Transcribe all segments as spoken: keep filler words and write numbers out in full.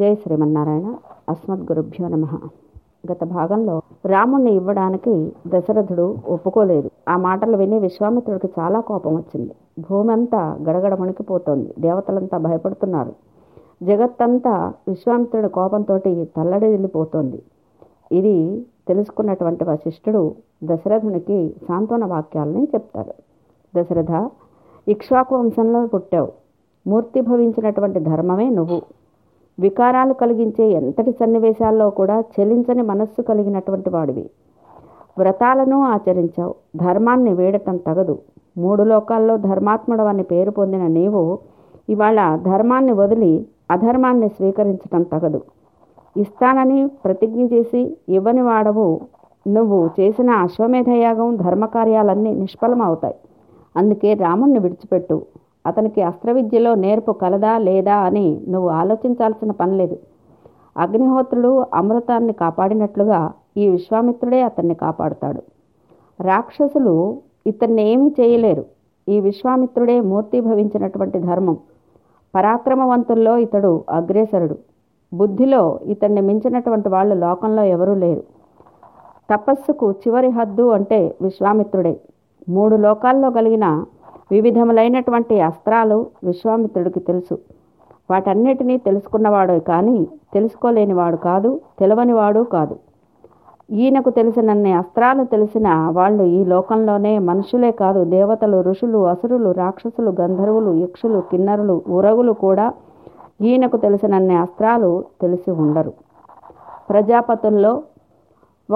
జయ శ్రీమన్నారాయణ. అస్మద్ గురుభ్యో నమః. గత భాగంలో రాముణ్ణి ఇవ్వడానికి దశరథుడు ఒప్పుకోలేదు. ఆ మాటలు విని విశ్వామిత్రుడికి చాలా కోపం వచ్చింది. భూమి అంతా గడగడ వణికిపోతోంది. దేవతలంతా భయపడుతున్నారు. జగత్తంతా విశ్వామిత్రుడి కోపంతో తల్లడిల్లిపోతోంది. ఇది తెలుసుకున్నటువంటి వశిష్ఠుడు దశరథునికి సాంత్వన వాక్యాలని చెప్తాడు. దశరథ, ఇక్ష్వాకు వంశంలో పుట్టావు. మూర్తిభవించినటువంటి ధర్మమే నువ్వు. వికారాలు కలిగించే ఎంతటి సన్నివేశాల్లో కూడా చలించని మనస్సు కలిగినటువంటి వాడివి. వ్రతాలను ఆచరించావు. ధర్మాన్ని వీడటం తగదు. మూడు లోకాల్లో ధర్మాత్ముడవని పేరు పొందిన నీవు ఇవాళ ధర్మాన్ని వదిలి అధర్మాన్ని స్వీకరించటం తగదు. ఇస్తానని ప్రతిజ్ఞ చేసి ఇవ్వని వాడవు. నువ్వు చేసిన అశ్వమేధయాగం ధర్మకార్యాలన్నీ నిష్ఫలమవుతాయి. అందుకే రాముణ్ణి విడిచిపెట్టు. అతనికి అస్త్రవిద్యలో నేర్పు కలదా లేదా అని నువ్వు ఆలోచించాల్సిన పనిలేదు. అగ్నిహోత్రుడు అమృతాన్ని కాపాడినట్లుగా ఈ విశ్వామిత్రుడే అతన్ని కాపాడుతాడు. రాక్షసులు ఇతన్ని ఏమీ చేయలేరు. ఈ విశ్వామిత్రుడే మూర్తిభవించినటువంటి ధర్మం. పరాక్రమవంతుల్లో ఇతడు అగ్రేసరుడు. బుద్ధిలో ఇతన్ని మించినటువంటి వాళ్ళు లోకంలో ఎవరూ లేరు. తపస్సుకు చివరి హద్దు అంటే విశ్వామిత్రుడే. మూడు లోకాల్లో కలిగిన వివిధములైనటువంటి అస్త్రాలు విశ్వామిత్రుడికి తెలుసు. వాటన్నిటినీ తెలుసుకున్నవాడు కానీ తెలుసుకోలేనివాడు కాదు, తెలియనివాడు కాదు. ఈయనకు తెలిసినన్ని అస్త్రాలు తెలిసిన వాళ్ళు ఈ లోకంలోనే మనుషులే కాదు, దేవతలు, ఋషులు, అసురులు, రాక్షసులు, గంధర్వులు, యక్షులు, కిన్నరులు, ఉరగులు కూడా ఈయనకు తెలిసినన్ని అస్త్రాలు తెలిసి ఉండరు. ప్రజాపతుల్లో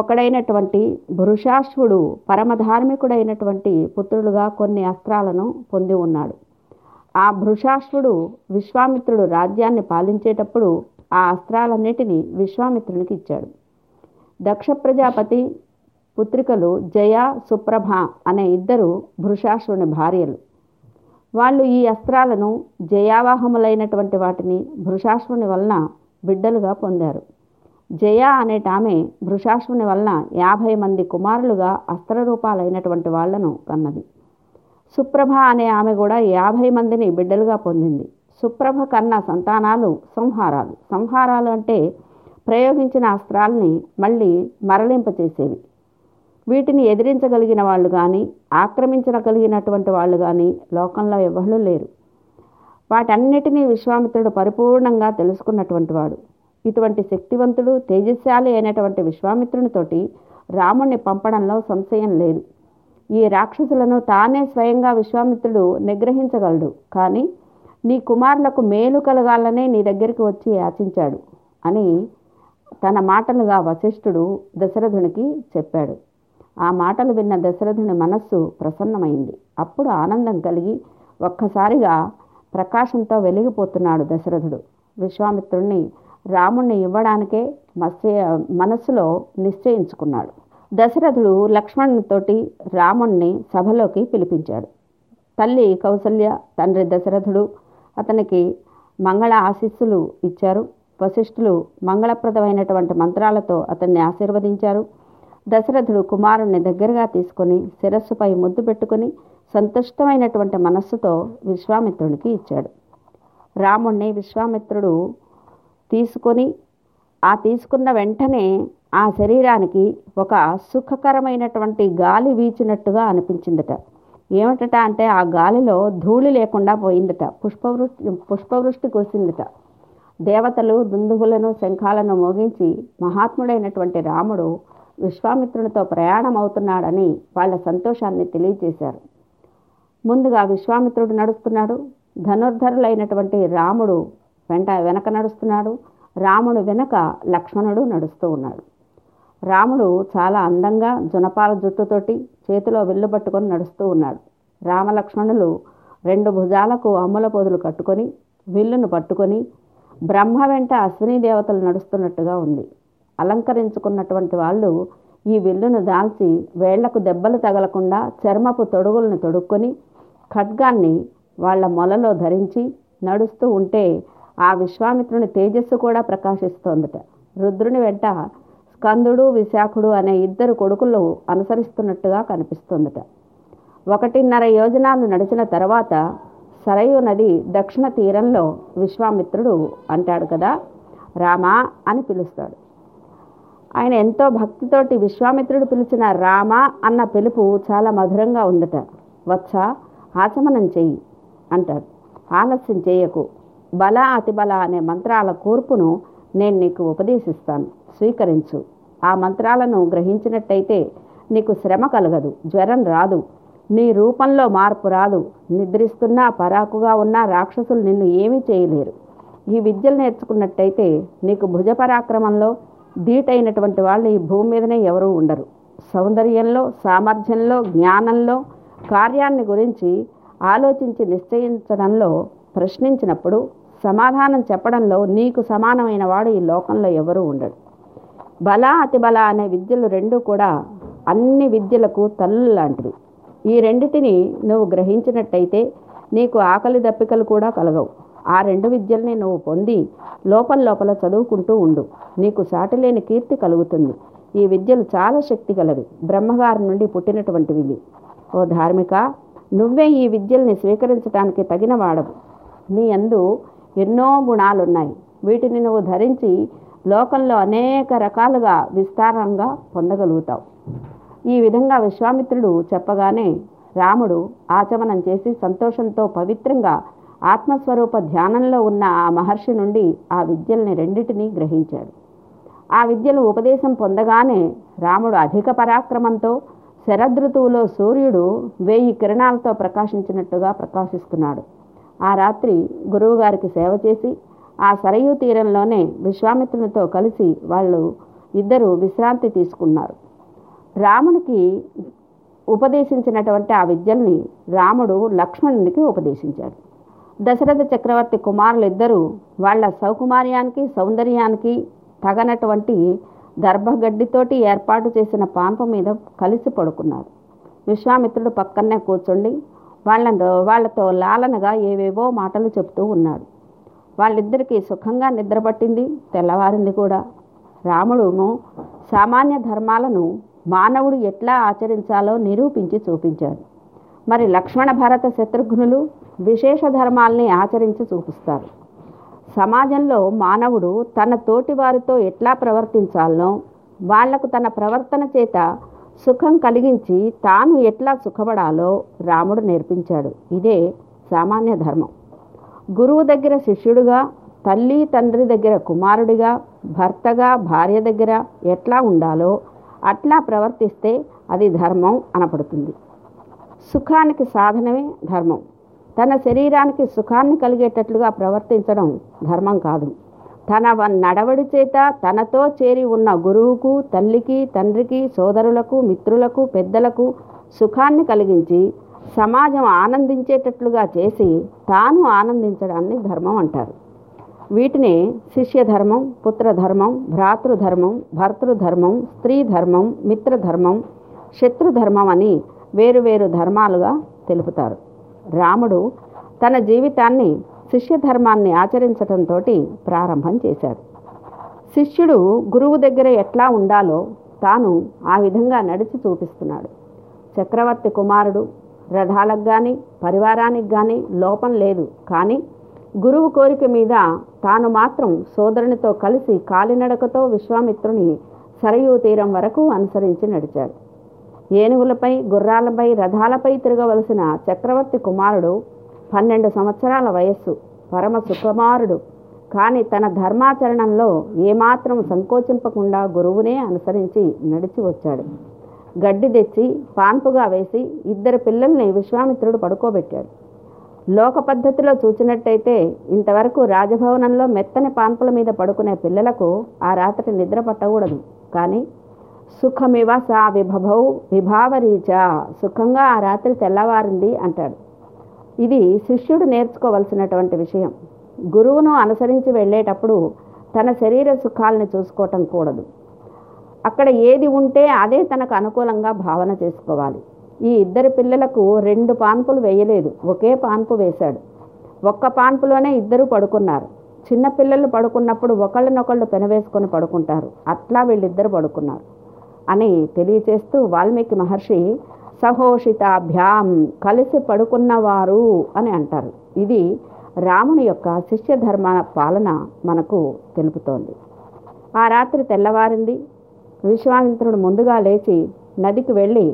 ఒకడైనటువంటి భృషాశ్వుడు పరమధార్మికుడైనటువంటి పుత్రులుగా కొన్ని అస్త్రాలను పొంది ఉన్నాడు. ఆ భృషాశ్వుడు విశ్వామిత్రుడు రాజ్యాన్ని పాలించేటప్పుడు ఆ అస్త్రాలన్నిటినీ విశ్వామిత్రునికి ఇచ్చాడు. దక్ష ప్రజాపతి పుత్రికలు జయ, సుప్రభ అనే ఇద్దరు భృషాశ్వుని భార్యలు. వాళ్ళు ఈ అస్త్రాలను, జయావాహములైనటువంటి వాటిని భృషాశ్వుని వలన బిడ్డలుగా పొందారు. జయ అనేట ఆమె భృషాశ్వుని వలన యాభై మంది కుమారులుగా అస్త్రరూపాలైనటువంటి వాళ్లను కన్నది. సుప్రభ అనే ఆమె కూడా యాభై మందిని బిడ్డలుగా పొందింది. సుప్రభ కన్న సంతానాలు సంహారాలు. సంహారాలు అంటే ప్రయోగించిన అస్త్రాలని మళ్ళీ మరలింపచేసేవి. వీటిని ఎదిరించగలిగిన వాళ్ళు కానీ ఆక్రమించగలిగినటువంటి వాళ్ళు కానీ లోకంలో ఎవరూ లేరు. వాటన్నిటినీ విశ్వామిత్రుడు పరిపూర్ణంగా తెలుసుకున్నటువంటి వాడు. ఇటువంటి శక్తివంతుడు, తేజస్శాలి అయినటువంటి విశ్వామిత్రునితోటి రాముణ్ణి పంపడంలో సంశయం లేదు. ఈ రాక్షసులను తానే స్వయంగా విశ్వామిత్రుడు నిగ్రహించగలడు. కానీ నీ కుమారులకు మేలు కలగాలనే నీ దగ్గరికి వచ్చి యాచించాడు అని తన మాటలుగా వశిష్ఠుడు దశరథునికి చెప్పాడు. ఆ మాటలు విన్న దశరథుని మనస్సు ప్రసన్నమైంది. అప్పుడు ఆనందం కలిగి ఒక్కసారిగా ప్రకాశంతో వెలిగిపోతున్నాడు దశరథుడు. విశ్వామిత్రుణ్ణి, రాముణ్ణి ఇవ్వడానికే మత్స్య మనస్సులో నిశ్చయించుకున్నాడు. దశరథుడు లక్ష్మణునితోటి రాముణ్ణి సభలోకి పిలిపించాడు. తల్లి కౌసల్య, తండ్రి దశరథుడు అతనికి మంగళ ఆశీస్సులు ఇచ్చారు. వశిష్ఠులు మంగళప్రదమైనటువంటి మంత్రాలతో అతన్ని ఆశీర్వదించారు. దశరథుడు కుమారుణ్ణి దగ్గరగా తీసుకొని శిరస్సుపై ముద్దు పెట్టుకుని సంతుష్టమైనటువంటి మనస్సుతో విశ్వామిత్రునికి ఇచ్చాడు. రాముణ్ణి విశ్వామిత్రుడు తీసుకొని ఆ తీసుకున్న వెంటనే ఆ శరీరానికి ఒక సుఖకరమైనటువంటి గాలి వీచినట్టుగా అనిపించిందట. ఏమిటట అంటే ఆ గాలిలో ధూళి లేకుండా పోయిందట. పుష్పవృష్టి పుష్పవృష్టి కురిసిందట. దేవతలు దుందుగులను శంఖాలను మోగించి మహాత్ముడైనటువంటి రాముడు విశ్వామిత్రునితో ప్రయాణం అవుతున్నాడని వాళ్ళ సంతోషాన్ని తెలియజేశారు. ముందుగా విశ్వామిత్రుడు నడుస్తున్నాడు. ధనుర్ధరులైనటువంటి రాముడు వెంట వెనక నడుస్తున్నాడు. రాముడు వెనక లక్ష్మణుడు నడుస్తూ ఉన్నాడు. రాముడు చాలా అందంగా జునపాల జుట్టుతోటి చేతిలో విల్లు పట్టుకొని నడుస్తూ ఉన్నాడు. రామలక్ష్మణులు రెండు భుజాలకు అమ్ముల పొదులు కట్టుకొని విల్లును పట్టుకొని బ్రహ్మ వెంట అశ్విని దేవతలు నడుస్తున్నట్టుగా ఉంది. అలంకరించుకున్నటువంటి వాళ్ళు ఈ విల్లును దాల్చి వేళ్లకు దెబ్బలు తగలకుండా చర్మపు తొడుగులను తొడుక్కొని ఖడ్గాన్ని వాళ్ళ మొలలో ధరించి నడుస్తూ ఉంటే ఆ విశ్వామిత్రుని తేజస్సు కూడా ప్రకాశిస్తోందట. రుద్రుని వెంట స్కందుడు, విశాఖుడు అనే ఇద్దరు కొడుకులు అనుసరిస్తున్నట్టుగా కనిపిస్తుందట. ఒకటిన్నర యోజనాలు నడిచిన తర్వాత సరయు నది దక్షిణ తీరంలో విశ్వామిత్రుడు అంటాడు కదా, రామా అని పిలుస్తాడు. ఆయన ఎంతో భక్తితోటి విశ్వామిత్రుడు పిలిచిన రామ అన్న పిలుపు చాలా మధురంగా ఉందట. వత్స, ఆచమనం చెయ్యి అంటాడు. ఆలస్యం చేయకు, బల అతిబల అనే మంత్రాల కూర్పును నేను నీకు ఉపదేశిస్తాను, స్వీకరించు. ఆ మంత్రాలను గ్రహించినట్టయితే నీకు శ్రమ కలగదు, జ్వరం రాదు, నీ రూపంలో మార్పు రాదు, నిద్రిస్తున్నా పరాకుగా ఉన్న రాక్షసులు నిన్ను ఏమీ చేయలేరు. ఈ విద్యలు నేర్చుకున్నట్టయితే నీకు భుజపరాక్రమంలో ధీటైనటువంటి వాళ్ళు ఈ భూమి మీదనే ఎవరూ ఉండరు. సౌందర్యంలో, సామర్థ్యంలో, జ్ఞానంలో, కార్యాన్ని గురించి ఆలోచించి నిశ్చయించడంలో, ప్రశ్నించినప్పుడు సమాధానం చెప్పడంలో నీకు సమానమైన వాడు ఈ లోకంలో ఎవరూ ఉండడు. బల అతిబల అనే విద్యలు రెండూ కూడా అన్ని విద్యలకు తల్లు లాంటివి. ఈ రెండిటిని నువ్వు గ్రహించినట్టయితే నీకు ఆకలి దప్పికలు కూడా కలగవు. ఆ రెండు విద్యల్ని నువ్వు పొంది లోపల లోపల చదువుకుంటూ ఉండు, నీకు సాటిలేని కీర్తి కలుగుతుంది. ఈ విద్యలు చాలా శక్తి గలవి, బ్రహ్మగారి నుండి పుట్టినటువంటివి. ఓ ధార్మిక, నువ్వే ఈ విద్యల్ని స్వీకరించడానికి తగిన వాడవు. నీ అందు ఎన్నో గుణాలున్నాయి, వీటిని నువ్వు ధరించి లోకంలో అనేక రకాలుగా విస్తారంగా పొందగలుగుతావు. ఈ విధంగా విశ్వామిత్రుడు చెప్పగానే రాముడు ఆచమనం చేసి సంతోషంతో పవిత్రంగా ఆత్మస్వరూప ధ్యానంలో ఉన్న ఆ మహర్షి నుండి ఆ విద్యల్ని రెండింటినీ గ్రహించాడు. ఆ విద్యలు ఉపదేశం పొందగానే రాముడు అధిక పరాక్రమంతో శరదృతువులో సూర్యుడు వెయ్యి కిరణాలతో ప్రకాశించినట్టుగా ప్రకాశిస్తున్నాడు. ఆ రాత్రి గురువుగారికి సేవ చేసి ఆ సరయూ తీరంలోనే విశ్వామిత్రునితో కలిసి వాళ్ళు ఇద్దరు విశ్రాంతి తీసుకున్నారు. రామునికి ఉపదేశించినటువంటి ఆ విద్యల్ని రాముడు లక్ష్మణునికి ఉపదేశించాడు. దశరథ చక్రవర్తి కుమారులు ఇద్దరూ వాళ్ళ సౌకుమార్యానికి, సౌందర్యానికి తగనటువంటి దర్భగడ్డితోటి ఏర్పాటు చేసిన పాన్ప మీద కలిసి పడుకున్నారు. విశ్వామిత్రుడు పక్కనే కూర్చుండి వాళ్ళతో వాళ్ళతో లాలనగా ఏవేవో మాటలు చెప్తూ ఉన్నాడు. వాళ్ళిద్దరికీ సుఖంగా నిద్రపట్టింది, తెల్లవారింది కూడా. రాముడును సామాన్య ధర్మాలను మానవుడు ఎట్లా ఆచరించాలో నిరూపించి చూపించాడు. మరి లక్ష్మణ భరత శత్రుఘ్నులు విశేష ధర్మాల్ని ఆచరించి చూపిస్తారు. సమాజంలో మానవుడు తన తోటి వారితో ఎట్లా ప్రవర్తించాలనో, వాళ్లకు తన ప్రవర్తన చేత సుఖం కలిగించి తాను ఎట్లా సుఖపడాలో రాముడు నేర్పించాడు. ఇదే సామాన్య ధర్మం. గురువు దగ్గర శిష్యుడిగా, తల్లి తండ్రి దగ్గర కుమారుడిగా, భర్తగా భార్య దగ్గర ఎట్లా ఉండాలో అట్లా ప్రవర్తిస్తే అది ధర్మం అనబడుతుంది. సుఖానికి సాధనమే ధర్మం. తన శరీరానికి సుఖాన్ని కలిగేటట్లుగా ప్రవర్తించడం ధర్మం కాదు. తన నడవడి చేత తనతో చేరి ఉన్న గురువుకు, తల్లికి, తండ్రికి, సోదరులకు, మిత్రులకు, పెద్దలకు సుఖాన్ని కలిగించి సమాజం ఆనందించేటట్లుగా చేసి తాను ఆనందించడాన్ని ధర్మం అంటారు. వీటినే శిష్యధర్మం, పుత్రధర్మం, భ్రాతృధర్మం, భర్తృధర్మం, స్త్రీ ధర్మం, మిత్రధర్మం, శత్రుధర్మం అని వేరువేరు ధర్మాలుగా తెలుపుతారు. రాముడు తన జీవితాన్ని శిష్యధర్మాన్ని ఆచరించడంతో ప్రారంభం చేశాడు. శిష్యుడు గురువు దగ్గర ఎట్లా ఉండాలో తాను ఆ విధంగా నడిచి చూపిస్తున్నాడు. చక్రవర్తి కుమారుడు రథాలకు కానీ పరివారానికి కానీ లోపం లేదు, కానీ గురువు కోరిక మీద తాను మాత్రం సోదరునితో కలిసి కాలినడకతో విశ్వామిత్రుని సరయూ తీరం వరకు అనుసరించి నడిచాడు. ఏనుగులపై, గుర్రాలపై, రథాలపై తిరగవలసిన చక్రవర్తి కుమారుడు పన్నెండు సంవత్సరాల వయస్సు, పరమ సుకుమారుడు, కానీ తన ధర్మాచరణంలో ఏమాత్రం సంకోచింపకుండా గురువునే అనుసరించి నడిచి వచ్చాడు. గడ్డి తెచ్చి పాన్పుగా వేసి ఇద్దరు పిల్లల్ని విశ్వామిత్రుడు పడుకోబెట్టాడు. లోక పద్ధతిలో చూచినట్టయితే ఇంతవరకు రాజభవనంలో మెత్తని పాన్పుల మీద పడుకునే పిల్లలకు ఆ రాత్రి నిద్ర పట్టకూడదు, కానీ సుఖమివ సా విభభౌ విభావరీచ, సుఖంగా ఆ రాత్రి తెల్లవారింది అంటాడు. ఇది శిష్యుడు నేర్చుకోవలసినటువంటి విషయం. గురువును అనుసరించి వెళ్ళేటప్పుడు తన శరీర సుఖాలను చూసుకోవటం కూడదు. అక్కడ ఏది ఉంటే అదే తనకు అనుకూలంగా భావన చేసుకోవాలి. ఈ ఇద్దరు పిల్లలకు రెండు పాన్పులు వేయలేదు, ఒకే పాన్పు వేశాడు. ఒక్క పాన్పులోనే ఇద్దరు పడుకున్నారు. చిన్నపిల్లలు పడుకున్నప్పుడు ఒకళ్ళనొకళ్ళు పెనవేసుకొని పడుకుంటారు, అట్లా వీళ్ళిద్దరు పడుకున్నారు అని తెలియచేస్తూ వాల్మీకి మహర్షి సహోషితాభ్యాం, కలిసి పడుకున్నవారు అని అంటారు. ఇది రాముని యొక్క శిష్య ధర్మ పాలన మనకు తెలుపుతోంది. ఆ రాత్రి తెల్లవారింది. విశ్వామిత్రుడు ముందుగా లేచి నదికి వెళ్ళి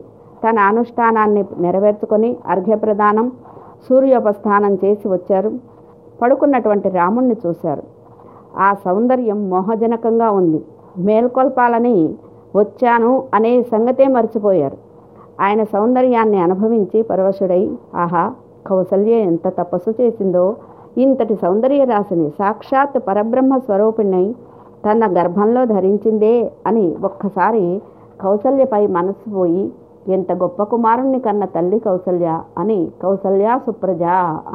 తన అనుష్ఠానాన్ని నెరవేర్చుకొని అర్ఘ్యప్రదానం, సూర్యోపస్థానం చేసి వచ్చారు. పడుకున్నటువంటి రాముణ్ణి చూశారు. ఆ సౌందర్యం మోహజనకంగా ఉంది. మేల్కొల్పాలని వచ్చాను అనే సంగతే మర్చిపోయారు. ఆయన సౌందర్యాన్ని అనుభవించి పరవశుడై, ఆహా, కౌసల్య ఎంత తపస్సు చేసిందో, ఇంతటి సౌందర్య రాశిని సాక్షాత్ పరబ్రహ్మ స్వరూపిణ్ణి తన గర్భంలో ధరించిందే అని ఒక్కసారి కౌసల్యపై మనసు పోయి, ఎంత గొప్ప కుమారుణ్ణి కన్న తల్లి కౌసల్య అని కౌసల్య సుప్రజ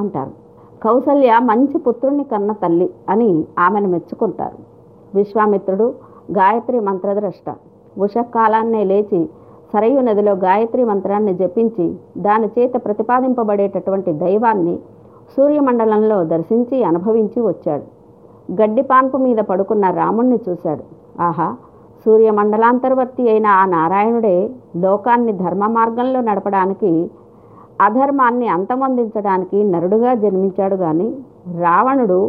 అంటారు. కౌసల్య మంచి పుత్రుణ్ణి కన్న తల్లి అని ఆమెను మెచ్చుకుంటారు. విశ్వామిత్రుడు గాయత్రి మంత్రద్రష్ట. ఉషకాలాన్నే లేచి సరయు నదిలో గాయత్రి మంత్రాన్ని జపించి దాని చేత ప్రతిపాదింపబడేటటువంటి దైవాన్ని సూర్యమండలంలో దర్శించి అనుభవించి వచ్చాడు. గడ్డిపాన్పు మీద పడుకున్న రాముణ్ణి చూశాడు. ఆహా, సూర్యమండలాంతర్వర్తి అయిన ఆ నారాయణుడే లోకాన్ని ధర్మ మార్గంలో నడపడానికి, అధర్మాన్ని అంతమొందించడానికి నరుడుగా జన్మించాడు. కానీ రావణుడు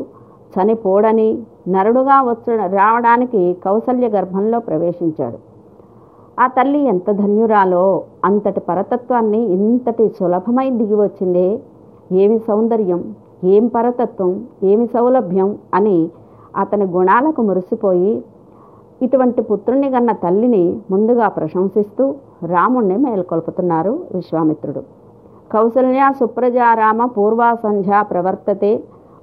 చనిపోడని నరుడుగా వచ్చ రావడానికి కౌసల్య గర్భంలో ప్రవేశించాడు. ఆ తల్లి ఎంత ధన్యురాలో! అంతటి పరతత్వాన్ని ఇంతటి సులభమై దిగి వచ్చిందే! ఏమి సౌందర్యం, ఏం పరతత్వం, ఏమి సౌలభ్యం అని అతని గుణాలకు మురిసిపోయి ఇటువంటి పుత్రుని కన్న తల్లిని ముందుగా ప్రశంసిస్తూ రాముణ్ణి మేల్కొల్పుతున్నారు విశ్వామిత్రుడు. కౌసల్య సుప్రజారామ పూర్వా సంధ్యా ప్రవర్తతే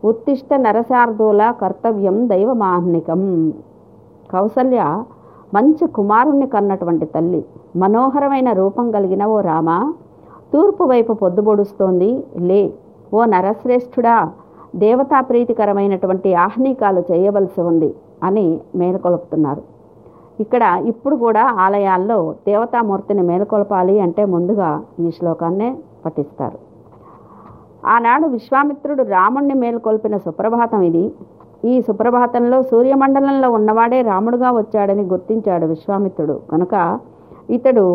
ఉత్తిష్ట నరశార్దూల కర్తవ్యం దైవమాహ్నికం. కౌసల్య మంచి కుమారుణ్ణి కన్నటువంటి తల్లి, మనోహరమైన రూపం కలిగిన ఓ రామ, తూర్పు వైపు పొద్దుబొడుస్తోంది, లే ఓ నరశ్రేష్ఠుడా, దేవతా ప్రీతికరమైనటువంటి ఆహ్నికాలు చేయవలసి ఉంది అని మేలుకొలుపుతున్నారు. ఇక్కడ ఇప్పుడు కూడా ఆలయాల్లో దేవతామూర్తిని మేలుకొలపాలి అంటే ముందుగా ఈ శ్లోకాన్నే పఠిస్తారు. ఆనాడు విశ్వామిత్రుడు రాముణ్ణి మేలుకొల్పిన సుప్రభాతం ఇది. ఈ సుప్రభాతంలో సూర్యమండలంలో ఉన్నవాడే రాముడుగా వచ్చాడని గుర్తించాడు విశ్వామిత్రుడు. కనుక ఇతడు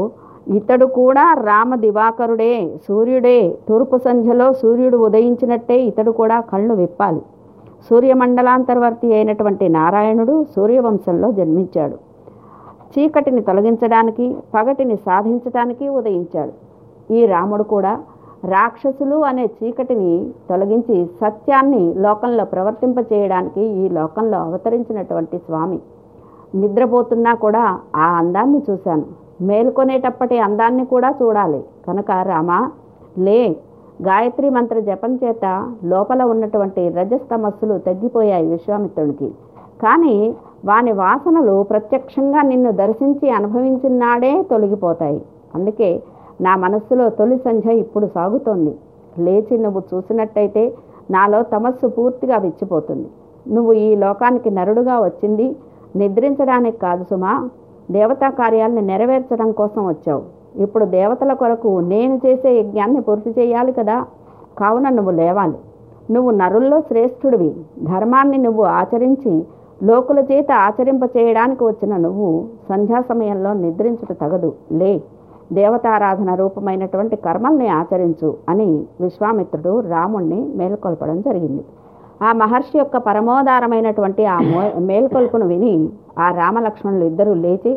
ఇతడు కూడా రామ దివాకరుడే, సూర్యుడే. తూర్పు సంధ్యలో సూర్యుడు ఉదయించినట్టే ఇతడు కూడా కళ్ళు విప్పాలి. సూర్యమండలాంతర్వర్తి అయినటువంటి నారాయణుడు సూర్యవంశంలో జన్మించాడు. చీకటిని తొలగించడానికి, పగటిని సాధించడానికి ఉదయించాడు. ఈ రాముడు కూడా రాక్షసులు అనే చీకటిని తొలగించి సత్యాన్ని లోకంలో ప్రవర్తింపచేయడానికి ఈ లోకంలో అవతరించినటువంటి స్వామి. నిద్రపోతున్నా కూడా ఆ అందాన్ని చూశాను, మేలుకొనేటప్పటి అందాన్ని కూడా చూడాలి. కనుక రామ లే, గాయత్రి మంత్ర జపం చేత లోపల ఉన్నటువంటి రజస్తమస్సులు తగ్గిపోయాయి విశ్వామిత్రునికి. కానీ వాని వాసనలు ప్రత్యక్షంగా నిన్ను దర్శించి అనుభవించినాడే తొలగిపోతాయి. అందుకే నా మనస్సులో తొలి సంధ్య ఇప్పుడు సాగుతోంది. లేచి నువ్వు చూసినట్టయితే నాలో తమస్సు పూర్తిగా విచ్చిపోతుంది. నువ్వు ఈ లోకానికి నరుడుగా వచ్చింది నిద్రించడానికి కాదు సుమా, దేవతా కార్యాలను నెరవేర్చడం కోసం వచ్చావు. ఇప్పుడు దేవతల కొరకు నేను చేసే యజ్ఞాన్ని పూర్తి చేయాలి కదా, కావున నువ్వు లేవాలి. నువ్వు నరుల్లో శ్రేష్ఠుడివి. ధర్మాన్ని నువ్వు ఆచరించి లోకుల చేత ఆచరింపచేయడానికి వచ్చిన నువ్వు సంధ్యా సమయంలో నిద్రించుట తగదు. లే, దేవతారాధన రూపమైనటువంటి కర్మల్ని ఆచరించు అని విశ్వామిత్రుడు రాముణ్ణి మేల్కొల్పడం జరిగింది. ఆ మహర్షి యొక్క పరమోదారమైనటువంటి ఆ మేల్కొల్పును విని ఆ రామలక్ష్మణులు ఇద్దరూ లేచి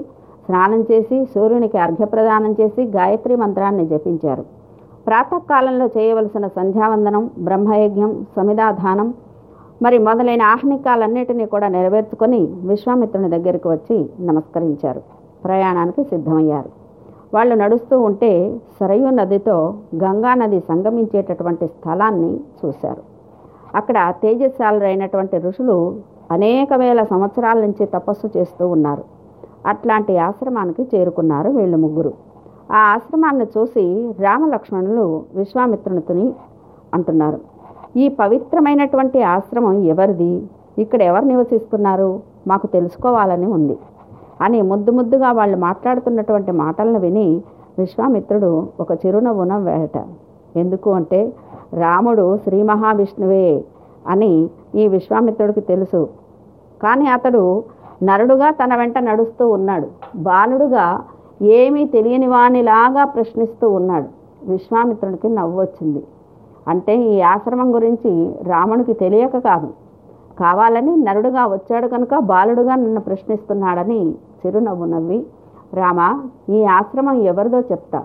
స్నానం చేసి సూర్యునికి అర్ఘ్యప్రదానం చేసి గాయత్రి మంత్రాన్ని జపించారు. ప్రాతకాలంలో చేయవలసిన సంధ్యావందనం, బ్రహ్మయజ్ఞం, సమిధాధానం మరి మొదలైన ఆహ్నికాలన్నిటినీ కూడా నెరవేర్చుకొని విశ్వామిత్రుని దగ్గరికి వచ్చి నమస్కరించారు. ప్రయాణానికి సిద్ధమయ్యారు. వాళ్ళు నడుస్తూ ఉంటే సరయూ నదితో గంగానది సంగమించేటటువంటి స్థలాన్ని చూశారు. అక్కడ తేజశాలురైనటువంటి ఋషులు అనేక వేల సంవత్సరాల నుంచి తపస్సు చేస్తూ ఉన్నారు. అట్లాంటి ఆశ్రమానికి చేరుకున్నారు వీళ్ళు ముగ్గురు. ఆ ఆశ్రమాన్ని చూసి రామలక్ష్మణులు విశ్వామిత్రునితోని అంటున్నారు, ఈ పవిత్రమైనటువంటి ఆశ్రమం ఎవరిది? ఇక్కడ ఎవరు నివసిస్తున్నారు? మాకు తెలుసుకోవాలని ఉంది అని ముద్దు ముద్దుగా వాళ్ళు మాట్లాడుతున్నటువంటి మాటలను విని విశ్వామిత్రుడు ఒక చిరునవ్వున వేట. ఎందుకు అంటే రాముడు శ్రీ మహావిష్ణువే అని ఈ విశ్వామిత్రుడికి తెలుసు. కానీ అతడు నరుడుగా తన వెంట నడుస్తూ ఉన్నాడు. బాలుడుగా ఏమీ తెలియని వానిలాగా ప్రశ్నిస్తూ ఉన్నాడు. విశ్వామిత్రుడికి నవ్వు వచ్చింది. అంటే ఈ ఆశ్రమం గురించి రామునికి తెలియక కాదు, కావాలని నరుడుగా వచ్చాడు కనుక బాలుడుగా నన్ను ప్రశ్నిస్తున్నాడని చిరునవ్వు నవ్వి, రామ, ఈ ఆశ్రమం ఎవరిదో చెప్తా.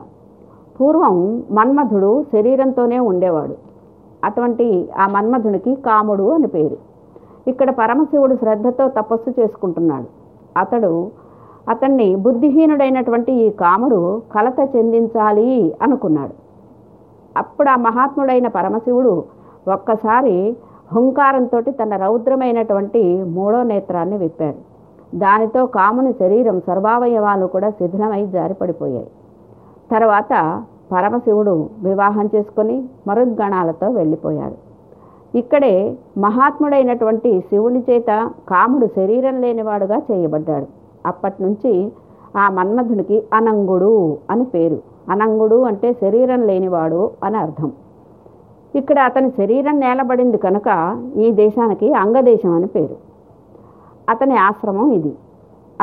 పూర్వం మన్మధుడు శరీరంతోనే ఉండేవాడు. అటువంటి ఆ మన్మధునికి కాముడు అని పేరు. ఇక్కడ పరమశివుడు శ్రద్ధతో తపస్సు చేసుకుంటున్నాడు. అతడు అతన్ని బుద్ధిహీనుడైనటువంటి ఈ కాముడు కలత చెందించాలి అనుకున్నాడు. అప్పుడు ఆ మహాత్ముడైన పరమశివుడు ఒక్కసారి హుంకారంతో తన రౌద్రమైనటువంటి మూడో నేత్రాన్ని విప్పాడు. దానితో కాముని శరీరం సర్వావయవాలు కూడా శిథిలమై జారిపడిపోయాయి. తర్వాత పరమశివుడు వివాహం చేసుకొని మరుద్గణాలతో వెళ్ళిపోయాడు. ఇక్కడే మహాత్ముడైనటువంటి శివుని చేత కాముడు శరీరం లేనివాడుగా చేయబడ్డాడు. అప్పటి నుంచి ఆ మన్మధునికి అనంగుడు అని పేరు. అనంగుడు అంటే శరీరం లేనివాడు అని అర్థం. ఇక్కడ అతని శరీరం నేలబడింది కనుక ఈ దేశానికి అంగదేశం అని పేరు. అతని ఆశ్రమం ఇది.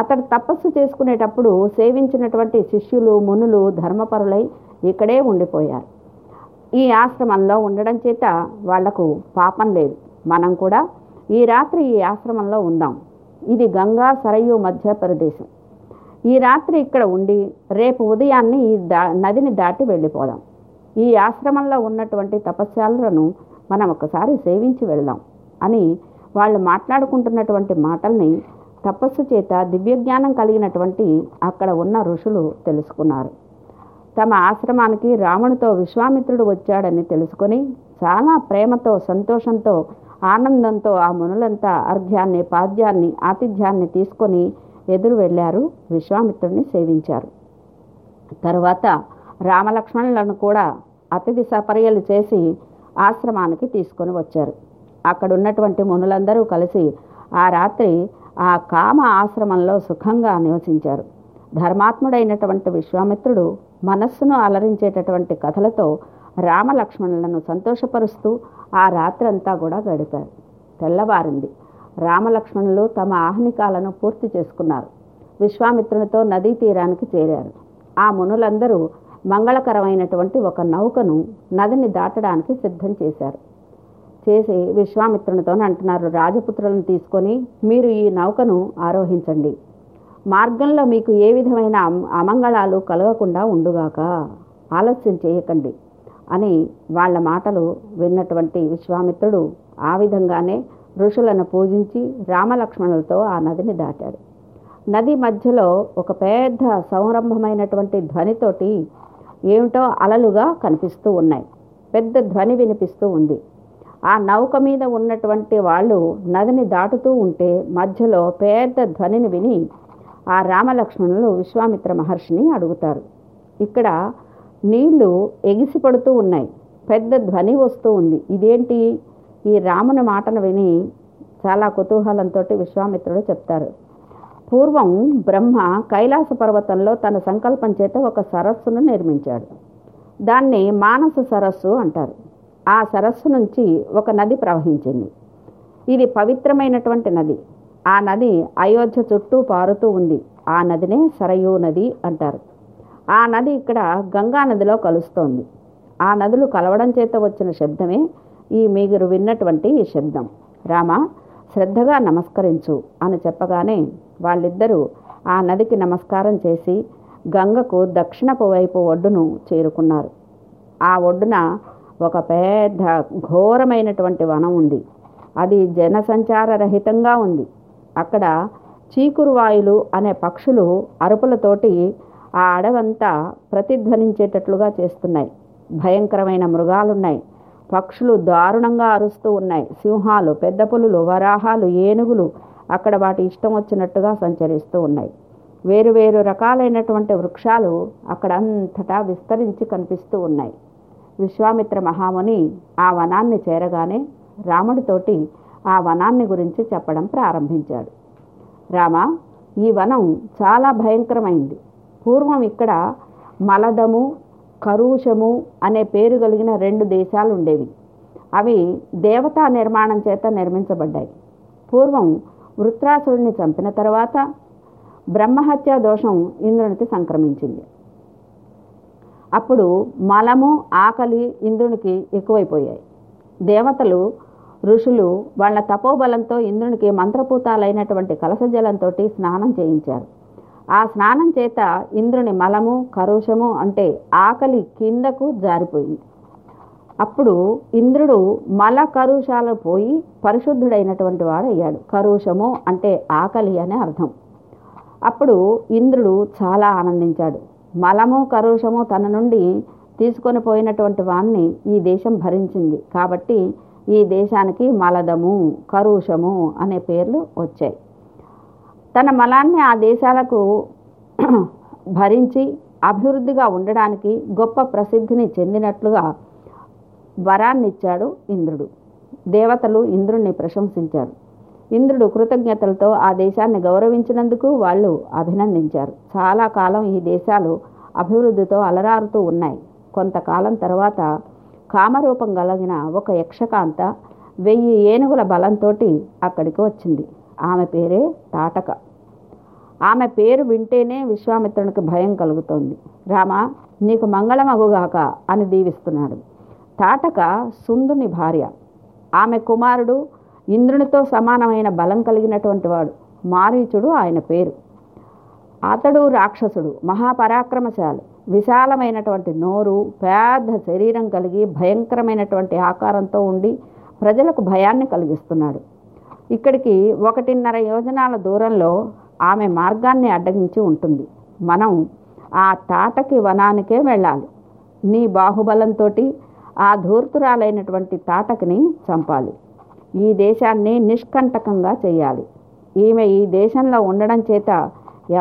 అతడు తపస్సు చేసుకునేటప్పుడు సేవించినటువంటి శిష్యులు, మునులు, ధర్మపరులై ఇక్కడే ఉండిపోయారు. ఈ ఆశ్రమంలో ఉండడం చేత వాళ్లకు పాపం లేదు. మనం కూడా ఈ రాత్రి ఈ ఆశ్రమంలో ఉందాం. ఇది గంగా సరయు మధ్య ప్రదేశం. ఈ రాత్రి ఇక్కడ ఉండి రేపు ఉదయాన్నే ఈ దా నదిని దాటి వెళ్ళిపోదాం. ఈ ఆశ్రమంలో ఉన్నటువంటి తపస్యాలను మనం ఒకసారి సేవించి వెళ్దాం అని వాళ్ళు మాట్లాడుకుంటున్నటువంటి మాటల్ని తపస్సు చేత దివ్యజ్ఞానం కలిగినటువంటి అక్కడ ఉన్న ఋషులు తెలుసుకున్నారు. తమ ఆశ్రమానికి రామునితో విశ్వామిత్రుడు వచ్చాడని తెలుసుకొని చాలా ప్రేమతో, సంతోషంతో, ఆనందంతో ఆ మునులంతా అర్ఘ్యాన్ని, పాద్యాన్ని, ఆతిథ్యాన్ని తీసుకొని ఎదురు వెళ్ళారు. విశ్వామిత్రుడిని సేవించారు. తర్వాత రామలక్ష్మణులను కూడా అతిథి సపర్యలు చేసి ఆశ్రమానికి తీసుకొని వచ్చారు. అక్కడ ఉన్నటువంటి మునులందరూ కలిసి ఆ రాత్రి ఆ కామ ఆశ్రమంలో సుఖంగా నివసించారు. ధర్మాత్ముడైనటువంటి విశ్వామిత్రుడు మనస్సును అలరించేటటువంటి కథలతో రామలక్ష్మణులను సంతోషపరుస్తూ ఆ రాత్రంతా కూడా గడిపారు. తెల్లవారింది. రామలక్ష్మణులు తమ ఆహ్నికాలను పూర్తి చేసుకున్నారు. విశ్వామిత్రునితో నదీ తీరానికి చేరారు. ఆ మునులందరూ మంగళకరమైనటువంటి ఒక నౌకను నదిని దాటడానికి సిద్ధం చేశారు. చేసి విశ్వామిత్రునితో అంటున్నారు, రాజపుత్రులను తీసుకొని మీరు ఈ నౌకను ఆరోహించండి. మార్గంలో మీకు ఏ విధమైన అమంగళాలు కలగకుండా ఉండుగాక. ఆలస్యం చేయకండి అని వాళ్ళ మాటలు విన్నటువంటి విశ్వామిత్రుడు ఆ విధంగానే ఋషులను పూజించి రామలక్ష్మణులతో ఆ నదిని దాటాడు. నది మధ్యలో ఒక పెద్ద సంరంభమైనటువంటి ధ్వనితోటి ఏమిటో అలలుగా కనిపిస్తూ ఉన్నాయి. పెద్ద ధ్వని వినిపిస్తూ ఉంది. ఆ నౌక మీద ఉన్నటువంటి వాళ్ళు నదిని దాటుతూ ఉంటే మధ్యలో పెద్ద ధ్వనిని విని ఆ రామలక్ష్మణులు విశ్వామిత్ర మహర్షిని అడుగుతారు, ఇక్కడ నీళ్లు ఎగిసిపడుతూ ఉన్నాయి, పెద్ద ధ్వని వస్తూ ఉంది, ఇదేంటి? ఈ రాముని మాటను విని చాలా కుతూహలంతో విశ్వామిత్రుడు చెప్తారు, పూర్వం బ్రహ్మ కైలాస పర్వతంలో తన సంకల్పం చేత ఒక సరస్సును నిర్మించాడు. దాన్ని మానస సరస్సు అంటారు. ఆ సరస్సు నుంచి ఒక నది ప్రవహించింది. ఇది పవిత్రమైనటువంటి నది. ఆ నది అయోధ్య చుట్టూ పారుతూ ఉంది. ఆ నదినే సరయూ నది అంటారు. ఆ నది ఇక్కడ గంగా నదిలో కలుస్తోంది. ఆ నదులు కలవడం చేత వచ్చిన శబ్దమే ఈ మీరు విన్నటువంటి ఈ శబ్దం. రామ, శ్రద్ధగా నమస్కరించు అని చెప్పగానే వాళ్ళిద్దరూ ఆ నదికి నమస్కారం చేసి గంగకు దక్షిణపు వైపు ఒడ్డును చేరుకున్నారు. ఆ ఒడ్డున ఒక పెద్ద ఘోరమైనటువంటి వనం ఉంది. అది జనసంచార రహితంగా ఉంది. అక్కడ చీకురువాయులు అనే పక్షులు అరుపులతోటి ఆ అడవంతా ప్రతిధ్వనించేటట్లుగా చేస్తున్నాయి. భయంకరమైన మృగాలున్నాయి. పక్షులు దారుణంగా అరుస్తూ ఉన్నాయి. సింహాలు, పెద్ద పులులు, వరాహాలు, ఏనుగులు అక్కడ వాటి ఇష్టం వచ్చినట్టుగా సంచరిస్తూ ఉన్నాయి. వేరువేరు రకాలైనటువంటి వృక్షాలు అక్కడ అంతటా విస్తరించి కనిపిస్తూ ఉన్నాయి. విశ్వామిత్ర మహాముని ఆ వనాన్ని చేరగానే రాముడితోటి ఆ వనాన్ని గురించి చెప్పడం ప్రారంభించాడు. రామ, ఈ వనం చాలా భయంకరమైంది. పూర్వం ఇక్కడ మలదము, కరూషము అనే పేరు కలిగిన రెండు దేశాలు ఉండేవి. అవి దేవతా నిర్మాణం చేత నిర్మించబడ్డాయి. పూర్వం వృత్రాసురుడిని చంపిన తర్వాత బ్రహ్మహత్యా దోషం ఇంద్రునికి సంక్రమించింది. అప్పుడు మలము ఆకలి ఇంద్రునికి ఎక్కువైపోయాయి. దేవతలు ఋషులు వాళ్ళ తపోబలంతో ఇంద్రునికి మంత్రపూతాలైనటువంటి కలసజలంతో స్నానం చేయించారు. ఆ స్నానం చేత ఇంద్రుని మలము కరుషము అంటే ఆకలి కిందకు జారిపోయింది. అప్పుడు ఇంద్రుడు మల కరుషాలు పోయి పరిశుద్ధుడైనటువంటి వాడు అయ్యాడు. కరుషము అంటే ఆకలి అనే అర్థం. అప్పుడు ఇంద్రుడు చాలా ఆనందించాడు. మలము కరుషము తన నుండి తీసుకొని పోయినటువంటి వాణ్ణి ఈ దేశం భరించింది కాబట్టి ఈ దేశానికి మలదము కరుషము అనే పేర్లు వచ్చాయి. తన మలాన్ని ఆ దేశాలకు భరించి అభివృద్ధిగా ఉండడానికి గొప్ప ప్రసిద్ధిని చెందినట్లుగా వరాన్నిచ్చాడు ఇంద్రుడు. దేవతలు ఇంద్రుణ్ణి ప్రశంసించారు. ఇంద్రుడు కృతజ్ఞతలతో ఆ దేశాన్ని గౌరవించినందుకు వాళ్ళు అభినందించారు. చాలా కాలం ఈ దేశాలు అభివృద్ధితో అలరారుతూ ఉన్నాయి. కొంతకాలం తర్వాత కామరూపం కలిగిన ఒక యక్షకాంత వెయ్యి ఏనుగుల బలంతో అక్కడికి వచ్చింది. ఆమె పేరే తాటక. ఆమె పేరు వింటేనే విశ్వామిత్రునికి భయం కలుగుతోంది. రామ, నీకు మంగళమగుగాక అని దీవిస్తున్నాడు. తాటక సుందుని భార్య. ఆమె కుమారుడు ఇంద్రునితో సమానమైన బలం కలిగినటువంటి వాడు. మారీచుడు ఆయన పేరు. అతడు రాక్షసుడు, మహాపరాక్రమశాలి. విశాలమైనటువంటి నోరు, పెద్ద శరీరం కలిగి భయంకరమైనటువంటి ఆకారంతో ఉండి ప్రజలకు భయాన్ని కలిగిస్తున్నాడు. ఇక్కడికి ఒకటిన్నర యోజనాల దూరంలో ఆమె మార్గాన్ని అడ్డగించి ఉంటుంది. మనం ఆ తాటకి వనానికే వెళ్ళాలి. నీ బాహుబలంతో ఆ ధూర్తురాలైనటువంటి తాటకిని చంపాలి. ఈ దేశాన్ని నిష్కంటకంగా చేయాలి. ఈమె ఈ దేశంలో ఉండడం చేత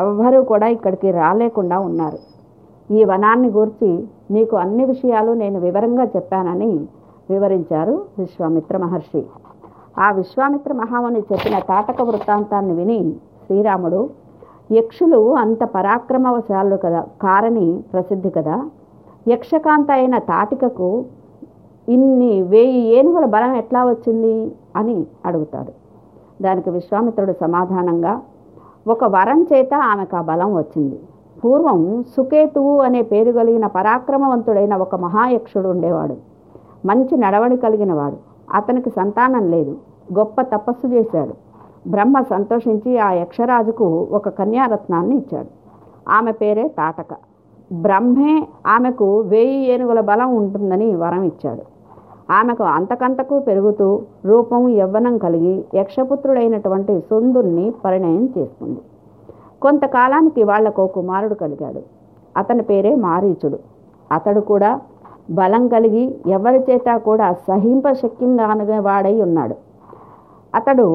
ఎవ్వరూ కూడా ఇక్కడికి రాలేకుండా ఉన్నారు. ఈ వనాన్ని గురించి నీకు అన్ని విషయాలు నేను వివరంగా చెప్పానని వివరించారు విశ్వామిత్ర మహర్షి. ఆ విశ్వామిత్ర మహాముని చెప్పిన తాటక వృత్తాంతాన్ని విని శ్రీరాముడు, యక్షులు అంత పరాక్రమవశాలు కదా, కారణి ప్రసిద్ధి కదా, యక్షకాంత అయిన తాటికకు ఇన్ని వేయి ఏనుగుల బలం ఎట్లా వచ్చింది అని అడుగుతాడు. దానికి విశ్వామిత్రుడు సమాధానంగా, ఒక వరం చేత ఆమెకు ఆ బలం వచ్చింది. పూర్వం సుకేతువు అనే పేరు కలిగిన పరాక్రమవంతుడైన ఒక మహాయక్షుడు ఉండేవాడు. మంచి నడవడి కలిగిన వాడు. అతనికి సంతానం లేదు. గొప్ప తపస్సు చేశాడు. బ్రహ్మ సంతోషించి ఆ యక్షరాజుకు ఒక కన్యారత్నాన్ని ఇచ్చాడు. ఆమె పేరే తాటక. బ్రహ్మే ఆమెకు వేయి ఏనుగుల బలం ఉంటుందని వరం ఇచ్చాడు. ఆమెకు అంతకంతకు పెరుగుతూ రూపం యవ్వనం కలిగి యక్షపుత్రుడైనటువంటి సుందుణ్ణి పరిణయం చేసుకుంది. కొంతకాలానికి వాళ్లకు కుమారుడు కలిగాడు. అతని పేరే మారీచుడు. అతడు కూడా బలం కలిగి ఎవరి చేత కూడా సహింపశక్యంగా వాడై ఉన్నాడు. అతడు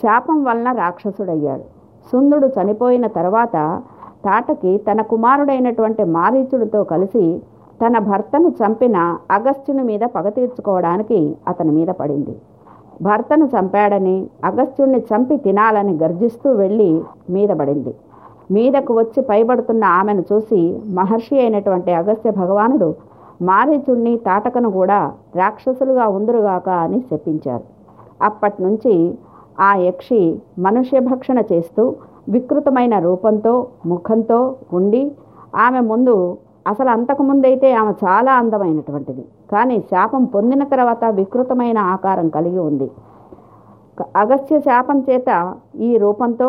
శాపం వలన రాక్షసుడయ్యాడు. సుందుడు చనిపోయిన తర్వాత తాటకి తన కుమారుడైనటువంటి మారీచుడితో కలిసి తన భర్తను చంపిన అగస్త్యుని మీద పగ తీర్చుకోవడానికి అతని మీద పడింది. భర్తను చంపాడని అగస్త్యుడిని చంపి తినాలని గర్జిస్తూ వెళ్ళి మీద పడింది. మీదకు వచ్చి పైబడుతున్న ఆమెను చూసి మహర్షి అయినటువంటి అగస్త్య భగవానుడు మారీచుడిని తాటకను కూడా రాక్షసులుగా ఉందరుగాక అని శపించారు. అప్పటి నుంచి ఆ యక్షి మనుష్యభక్షణ చేస్తూ వికృతమైన రూపంతో ముఖంతో ఉండి, ఆమె ముందు అసలు అంతకుముందైతే ఆమె చాలా అందమైనటువంటిది, కానీ శాపం పొందిన తర్వాత వికృతమైన ఆకారం కలిగి ఉంది. అగస్త్య శాపం చేత ఈ రూపంతో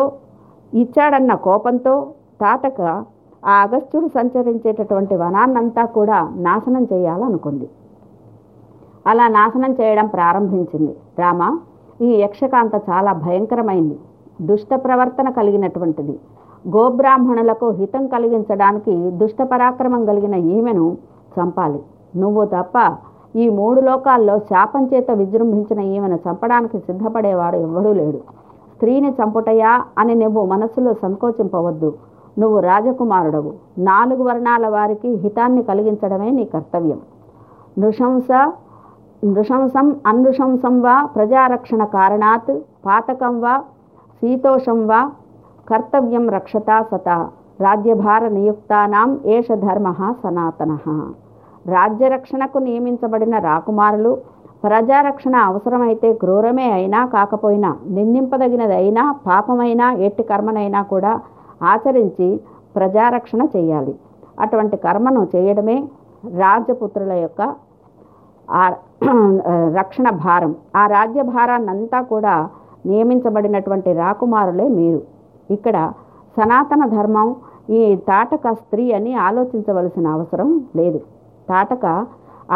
ఇచ్చాడన్న కోపంతో తాటక ఆ అగస్త్యుడు సంచరించేటటువంటి వనాన్నంతా కూడా నాశనం చేయాలనుకుంది. అలా నాశనం చేయడం ప్రారంభించింది. రామ, ఈ యక్షకాంత చాలా భయంకరమైంది, దుష్ట ప్రవర్తన కలిగినటువంటిది. గోబ్రాహ్మణులకు హితం కలిగించడానికి దుష్ట పరాక్రమం కలిగిన ఈమెను చంపాలి. నువ్వు తప్ప ఈ మూడు లోకాల్లో శాపం చేత విజృంభించిన ఈమెను చంపడానికి సిద్ధపడేవాడు ఎవ్వడూ లేడు. స్త్రీని చంపుటయా అని నువ్వు మనస్సులో సంకోచింపవద్దు. నువ్వు రాజకుమారుడవు. నాలుగు వర్ణాల వారికి హితాన్ని కలిగించడమే నీ కర్తవ్యం. నృశంస నృశంసం అనృశంసం వా ప్రజారక్షణ కారణాత్ పాతకం వా శీతోషం వా కర్తవ్యం రక్షతా సత రాజ్యభార నియుక్తానాం ఏష ధర్మ సనాతనః. రాజ్యరక్షణకు నియమించబడిన రాకుమారులు ప్రజారక్షణ అవసరమైతే క్రూరమే అయినా కాకపోయినా, నిందింపదగినదైనా పాపమైనా ఎట్టి కర్మనైనా కూడా ఆచరించి ప్రజారక్షణ చేయాలి. అటువంటి కర్మను చేయడమే రాజపుత్రుల యొక్క రక్షణ భారం, ఆ రాజ్యభారాన్నంతా కూడా నియమించబడినటువంటి రాకుమారులే మీరు. ఇక్కడ సనాతన ధర్మం ఈ తాటక స్త్రీ అని ఆలోచించవలసిన అవసరం లేదు. తాటక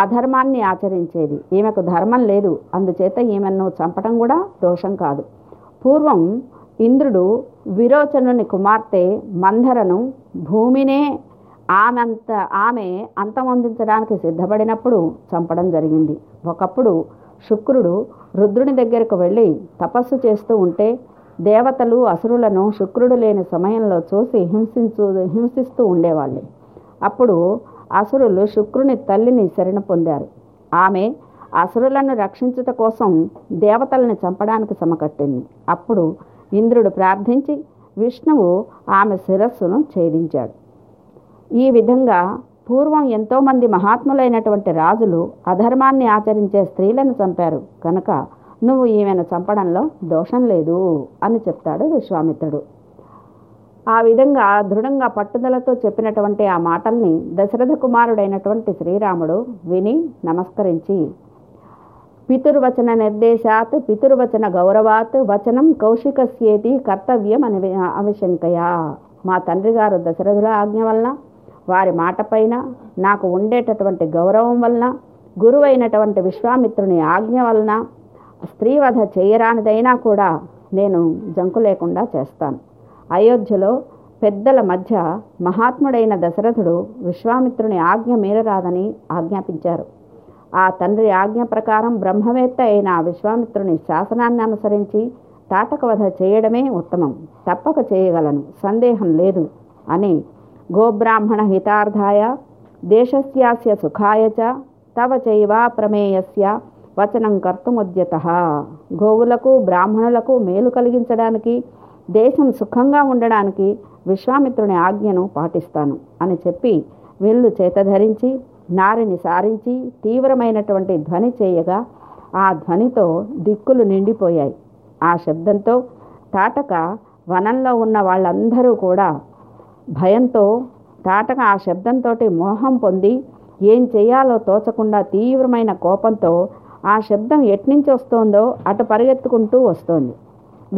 అధర్మాన్ని ఆచరించేది, ఈమెకు ధర్మం లేదు, అందుచేత ఈమెను చంపటం కూడా దోషం కాదు. పూర్వం ఇంద్రుడు విరోచనుని కుమార్తె మంధరను భూమినే ఆమెంత ఆమె అంతమొందించడానికి సిద్ధపడినప్పుడు చంపడం జరిగింది. ఒకప్పుడు శుక్రుడు రుద్రుని దగ్గరకు వెళ్ళి తపస్సు చేస్తూ ఉంటే దేవతలు అసురులను శుక్రుడు లేని సమయంలో చూసి హింసించు హింసిస్తూ ఉండేవాళ్ళు. అప్పుడు అసురులు శుక్రుని తల్లిని శరణ పొందారు. ఆమె అసురులను రక్షించుట కోసం దేవతలను చంపడానికి సమకట్టింది. అప్పుడు ఇంద్రుడు ప్రార్థించి విష్ణువు ఆమె శిరస్సును ఛేదించాడు. ఈ విధంగా పూర్వం ఎంతోమంది మహాత్ములైనటువంటి రాజులు అధర్మాన్ని ఆచరించే స్త్రీలను చంపారు కనుక నువ్వు ఈమెను చంపడంలో దోషం లేదు అని చెప్తాడు విశ్వామిత్రుడు. ఆ విధంగా దృఢంగా పట్టుదలతో చెప్పినటువంటి ఆ మాటల్ని దశరథ కుమారుడైనటువంటి శ్రీరాముడు విని నమస్కరించి పితుర్వచన నిర్దేశాత్ పితుర్వచన గౌరవాత్ వచనం కౌశికస్యేతి కర్తవ్యం అని అవిశంకయా, మా తండ్రి గారు దశరథుల ఆజ్ఞ వలన, వారి మాట పైన నాకు ఉండేటటువంటి గౌరవం వలన, గురువైనటువంటి విశ్వామిత్రుని ఆజ్ఞ వలన స్త్రీవధ చేయరానిదైనా కూడా నేను జంకు లేకుండా చేస్తాను. అయోధ్యలో పెద్దల మధ్య మహాత్ముడైన దశరథుడు విశ్వామిత్రుని ఆజ్ఞ మీరరాదని ఆజ్ఞాపించారు. ఆ తండ్రి ఆజ్ఞ ప్రకారం బ్రహ్మవేత్త అయిన విశ్వామిత్రుని శాసనాన్ని అనుసరించి తాటకవధ చేయడమే ఉత్తమం, తప్పక చేయగలను, సందేహం లేదు అని గోబ్రాహ్మణ హితార్థాయ దేశస్యాస్య సుఖాయ చ తవ చైవా ప్రమేయస్య వచనం కర్తముద్యతః, గోవులకు బ్రాహ్మణులకు మేలు కలిగించడానికి, దేశం సుఖంగా ఉండడానికి విశ్వామిత్రుని ఆజ్ఞను పాటిస్తాను అని చెప్పి విల్లు చేతధరించి నారిని సారించి తీవ్రమైనటువంటి ధ్వని చేయగా ఆ ధ్వనితో దిక్కులు నిండిపోయాయి. ఆ శబ్దంతో తాటక వనంలో ఉన్న వాళ్ళందరూ కూడా భయంతో, తాటక ఆ శబ్దంతో మోహం పొంది ఏం చేయాలో తోచకుండా తీవ్రమైన కోపంతో ఆ శబ్దం ఎట్నుంచి వస్తోందో అటు పరిగెత్తుకుంటూ వస్తోంది.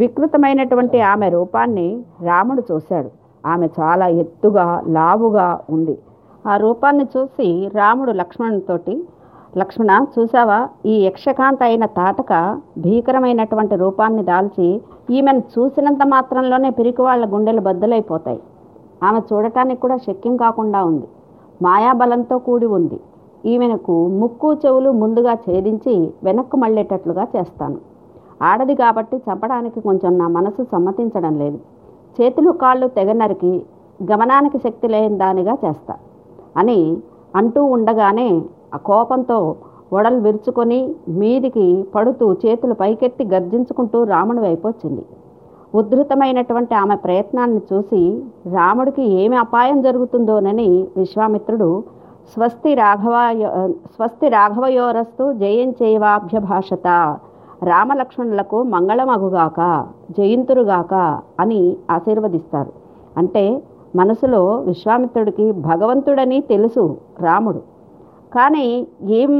వికృతమైనటువంటి ఆమె రూపాన్ని రాముడు చూశాడు. ఆమె చాలా ఎత్తుగా లావుగా ఉంది. ఆ రూపాన్ని చూసి రాముడు లక్ష్మణునితోటి, లక్ష్మణ చూసావా, ఈ యక్షకాంత అయిన తాటక భీకరమైనటువంటి రూపాన్ని దాల్చి ఈమెను చూసినంత మాత్రంలోనే పిరికి వాళ్ళ గుండెలు బద్దలైపోతాయి. ఆమె చూడటానికి కూడా శక్యం కాకుండా ఉంది, మాయాబలంతో కూడి ఉంది. ఈమెనకు ముక్కు చెవులు ముందుగా ఛేదించి వెనక్కు మళ్ళేటట్లుగా చేస్తాను. ఆడది కాబట్టి చంపడానికి కొంచెం నా మనసు సమ్మతించడం లేదు. చేతులు కాళ్ళు తెగనరికి గమనానికి శక్తి లేని దానిగా చేస్తా అని అంటూ ఉండగానే ఆ కోపంతో ఒడలు విరుచుకొని మీదికి పడుతూ చేతులు పైకెత్తి గర్జించుకుంటూ రాముడి వైపు వచ్చింది. ఉద్ధృతమైనటువంటి ఆమె ప్రయత్నాన్ని చూసి రాముడికి ఏమి అపాయం జరుగుతుందోనని విశ్వామిత్రుడు స్వస్తి రాఘవయో స్వస్తి రాఘవయోరస్తు జయం చేయవాభ్యభాషత, రామలక్ష్మణులకు మంగళమగుగాక, జయింతురుగాక అని ఆశీర్వదిస్తారు. అంటే మనసులో విశ్వామిత్రుడికి భగవంతుడని తెలుసు రాముడు, కానీ ఏం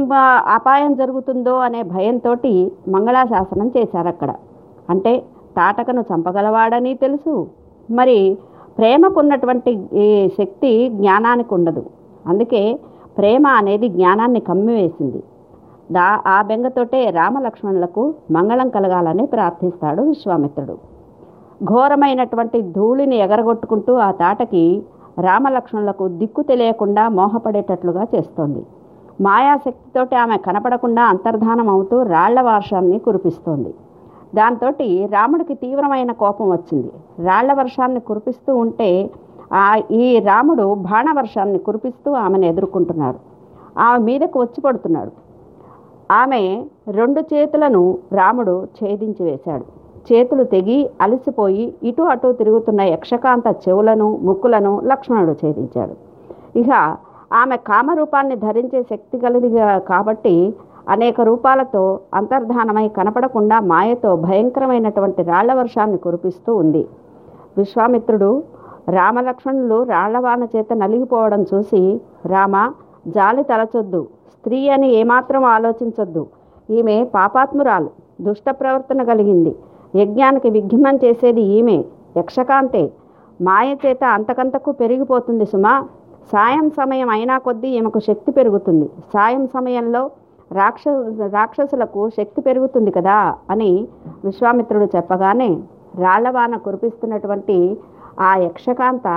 అపాయం జరుగుతుందో అనే భయంతో మంగళాశాసనం చేశారు అక్కడ. అంటే తాటకను చంపగలవాడని తెలుసు, మరి ప్రేమకున్నటువంటి ఈ శక్తి జ్ఞానానికి ఉండదు, అందుకే ప్రేమ అనేది జ్ఞానాన్ని కమ్మివేసింది. దా ఆ బెంగతోటే రామలక్ష్మణులకు మంగళం కలగాలని ప్రార్థిస్తాడు విశ్వామిత్రుడు. ఘోరమైనటువంటి ధూళిని ఎగరగొట్టుకుంటూ ఆ తాటకి రామలక్ష్మణులకు దిక్కు తెలియకుండా మోహపడేటట్లుగా చేస్తోంది. మాయాశక్తితోటి ఆమె కనపడకుండా అంతర్ధానం అవుతూ రాళ్ల వర్షాన్ని కురిపిస్తోంది. దాంతో రాముడికి తీవ్రమైన కోపం వచ్చింది. రాళ్ల వర్షాన్ని కురిపిస్తూ ఉంటే ఈ రాముడు బాణవర్షాన్ని కురిపిస్తూ ఆమెను ఎదుర్కొంటున్నాడు. ఆమె మీదకు వచ్చి పడుతున్నాడు. ఆమె రెండు చేతులను రాముడు ఛేదించి వేశాడు. చేతులు తెగి అలసిపోయి ఇటు అటు తిరుగుతున్న యక్షకాంత చెవులను ముక్కులను లక్ష్మణుడు ఛేదించాడు. ఇక ఆమె కామరూపాన్ని ధరించే శక్తి కలిదిగా కాబట్టి అనేక రూపాలతో అంతర్ధానమై కనపడకుండా మాయతో భయంకరమైనటువంటి రాళ్ల వర్షాన్ని కురిపిస్తూ ఉంది. విశ్వామిత్రుడు రామలక్ష్మణులు రాళ్లవాన చేత నలిగిపోవడం చూసి, రామ జాలి తలచొద్దు, స్త్రీ అని ఏమాత్రం ఆలోచించొద్దు. ఈమె పాపాత్మురాలు, దుష్ట ప్రవర్తన కలిగింది. యజ్ఞానికి విఘ్నం చేసేది ఈమె, యక్షకాంతే. మాయ చేత అంతకంతకు పెరిగిపోతుంది సుమా. సాయం సమయం అయినా కొద్దీ ఈమెకు శక్తి పెరుగుతుంది. సాయం సమయంలో రాక్ష రాక్షసులకు శక్తి పెరుగుతుంది కదా అని విశ్వామిత్రుడు చెప్పగానే రాళ్లవాన కురిపిస్తున్నటువంటి ఆ యక్షకాంత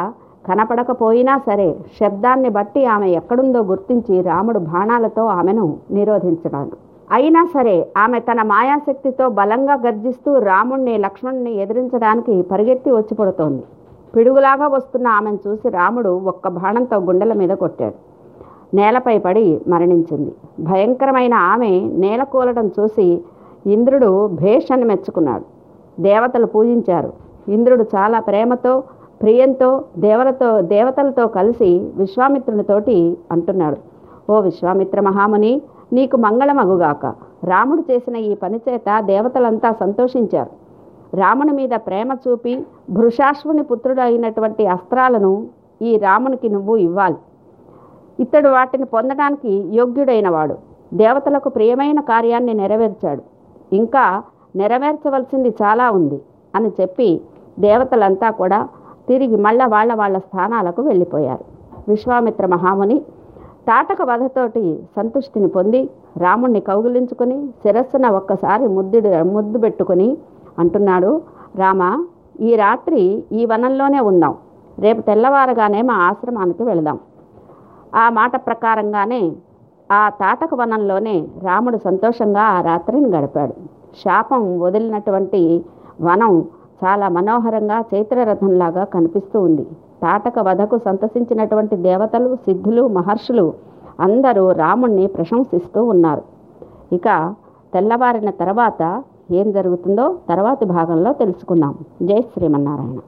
కనపడకపోయినా సరే శబ్దాన్ని బట్టి ఆమె ఎక్కడుందో గుర్తించి రాముడు బాణాలతో ఆమెను నిరోధించడాను. అయినా సరే ఆమె తన మాయాశక్తితో బలంగా గర్జిస్తూ రాముణ్ణి, లక్ష్మణ్ణి ఎదిరించడానికి పరిగెత్తి వచ్చి పడుతోంది. పిడుగులాగా వస్తున్న ఆమెను చూసి రాముడు ఒక్క బాణంతో గుండెల మీద కొట్టాడు. నేలపై పడి మరణించింది. భయంకరమైన ఆమె నేల కూలడం చూసి ఇంద్రుడు భేష్ అని మెచ్చుకున్నాడు. దేవతలు పూజించారు. ఇంద్రుడు చాలా ప్రేమతో, ప్రియంతో దేవలతో దేవతలతో కలిసి విశ్వామిత్రునితోటి అంటున్నాడు, ఓ విశ్వామిత్ర మహాముని, నీకు మంగళమగుగాక. రాముడు చేసిన ఈ పని చేత దేవతలంతా సంతోషించారు. రాముని మీద ప్రేమ చూపి భృశాశ్వుని పుత్రుడు అయినటువంటి అస్త్రాలను ఈ రామునికి నువ్వు ఇవ్వాలి. ఇతడు వాటిని పొందడానికి యోగ్యుడైనవాడు. దేవతలకు ప్రియమైన కార్యాన్ని నెరవేర్చాడు. ఇంకా నెరవేర్చవలసింది చాలా ఉంది అని చెప్పి దేవతలంతా కూడా తిరిగి మళ్ళా వాళ్ళ వాళ్ళ స్థానాలకు వెళ్ళిపోయారు. విశ్వామిత్ర మహాముని తాటక వధతోటి సంతుష్టిని పొంది రాముణ్ణి కౌగిలించుకుని శిరస్సున ఒక్కసారి ముద్దుడు ముద్దు పెట్టుకుని అంటున్నాడు, రామ, ఈ రాత్రి ఈ వనంలోనే ఉందాం. రేపు తెల్లవారగానే మా ఆశ్రమానికి వెళదాం. ఆ మాట ప్రకారంగానే ఆ తాటక వనంలోనే రాముడు సంతోషంగా ఆ రాత్రిని గడిపాడు. శాపం వదిలినటువంటి వనం చాలా మనోహరంగా చైత్రరథంలాగా కనిపిస్తూ ఉంది. తాటక వధకు సంతసించినటువంటి దేవతలు, సిద్ధులు, మహర్షులు అందరూ రాముణ్ణి ప్రశంసిస్తూ ఉన్నారు. ఇక తెల్లవారిన తర్వాత ఏం జరుగుతుందో తర్వాతి భాగంలో తెలుసుకుందాం. జై శ్రీమన్నారాయణ.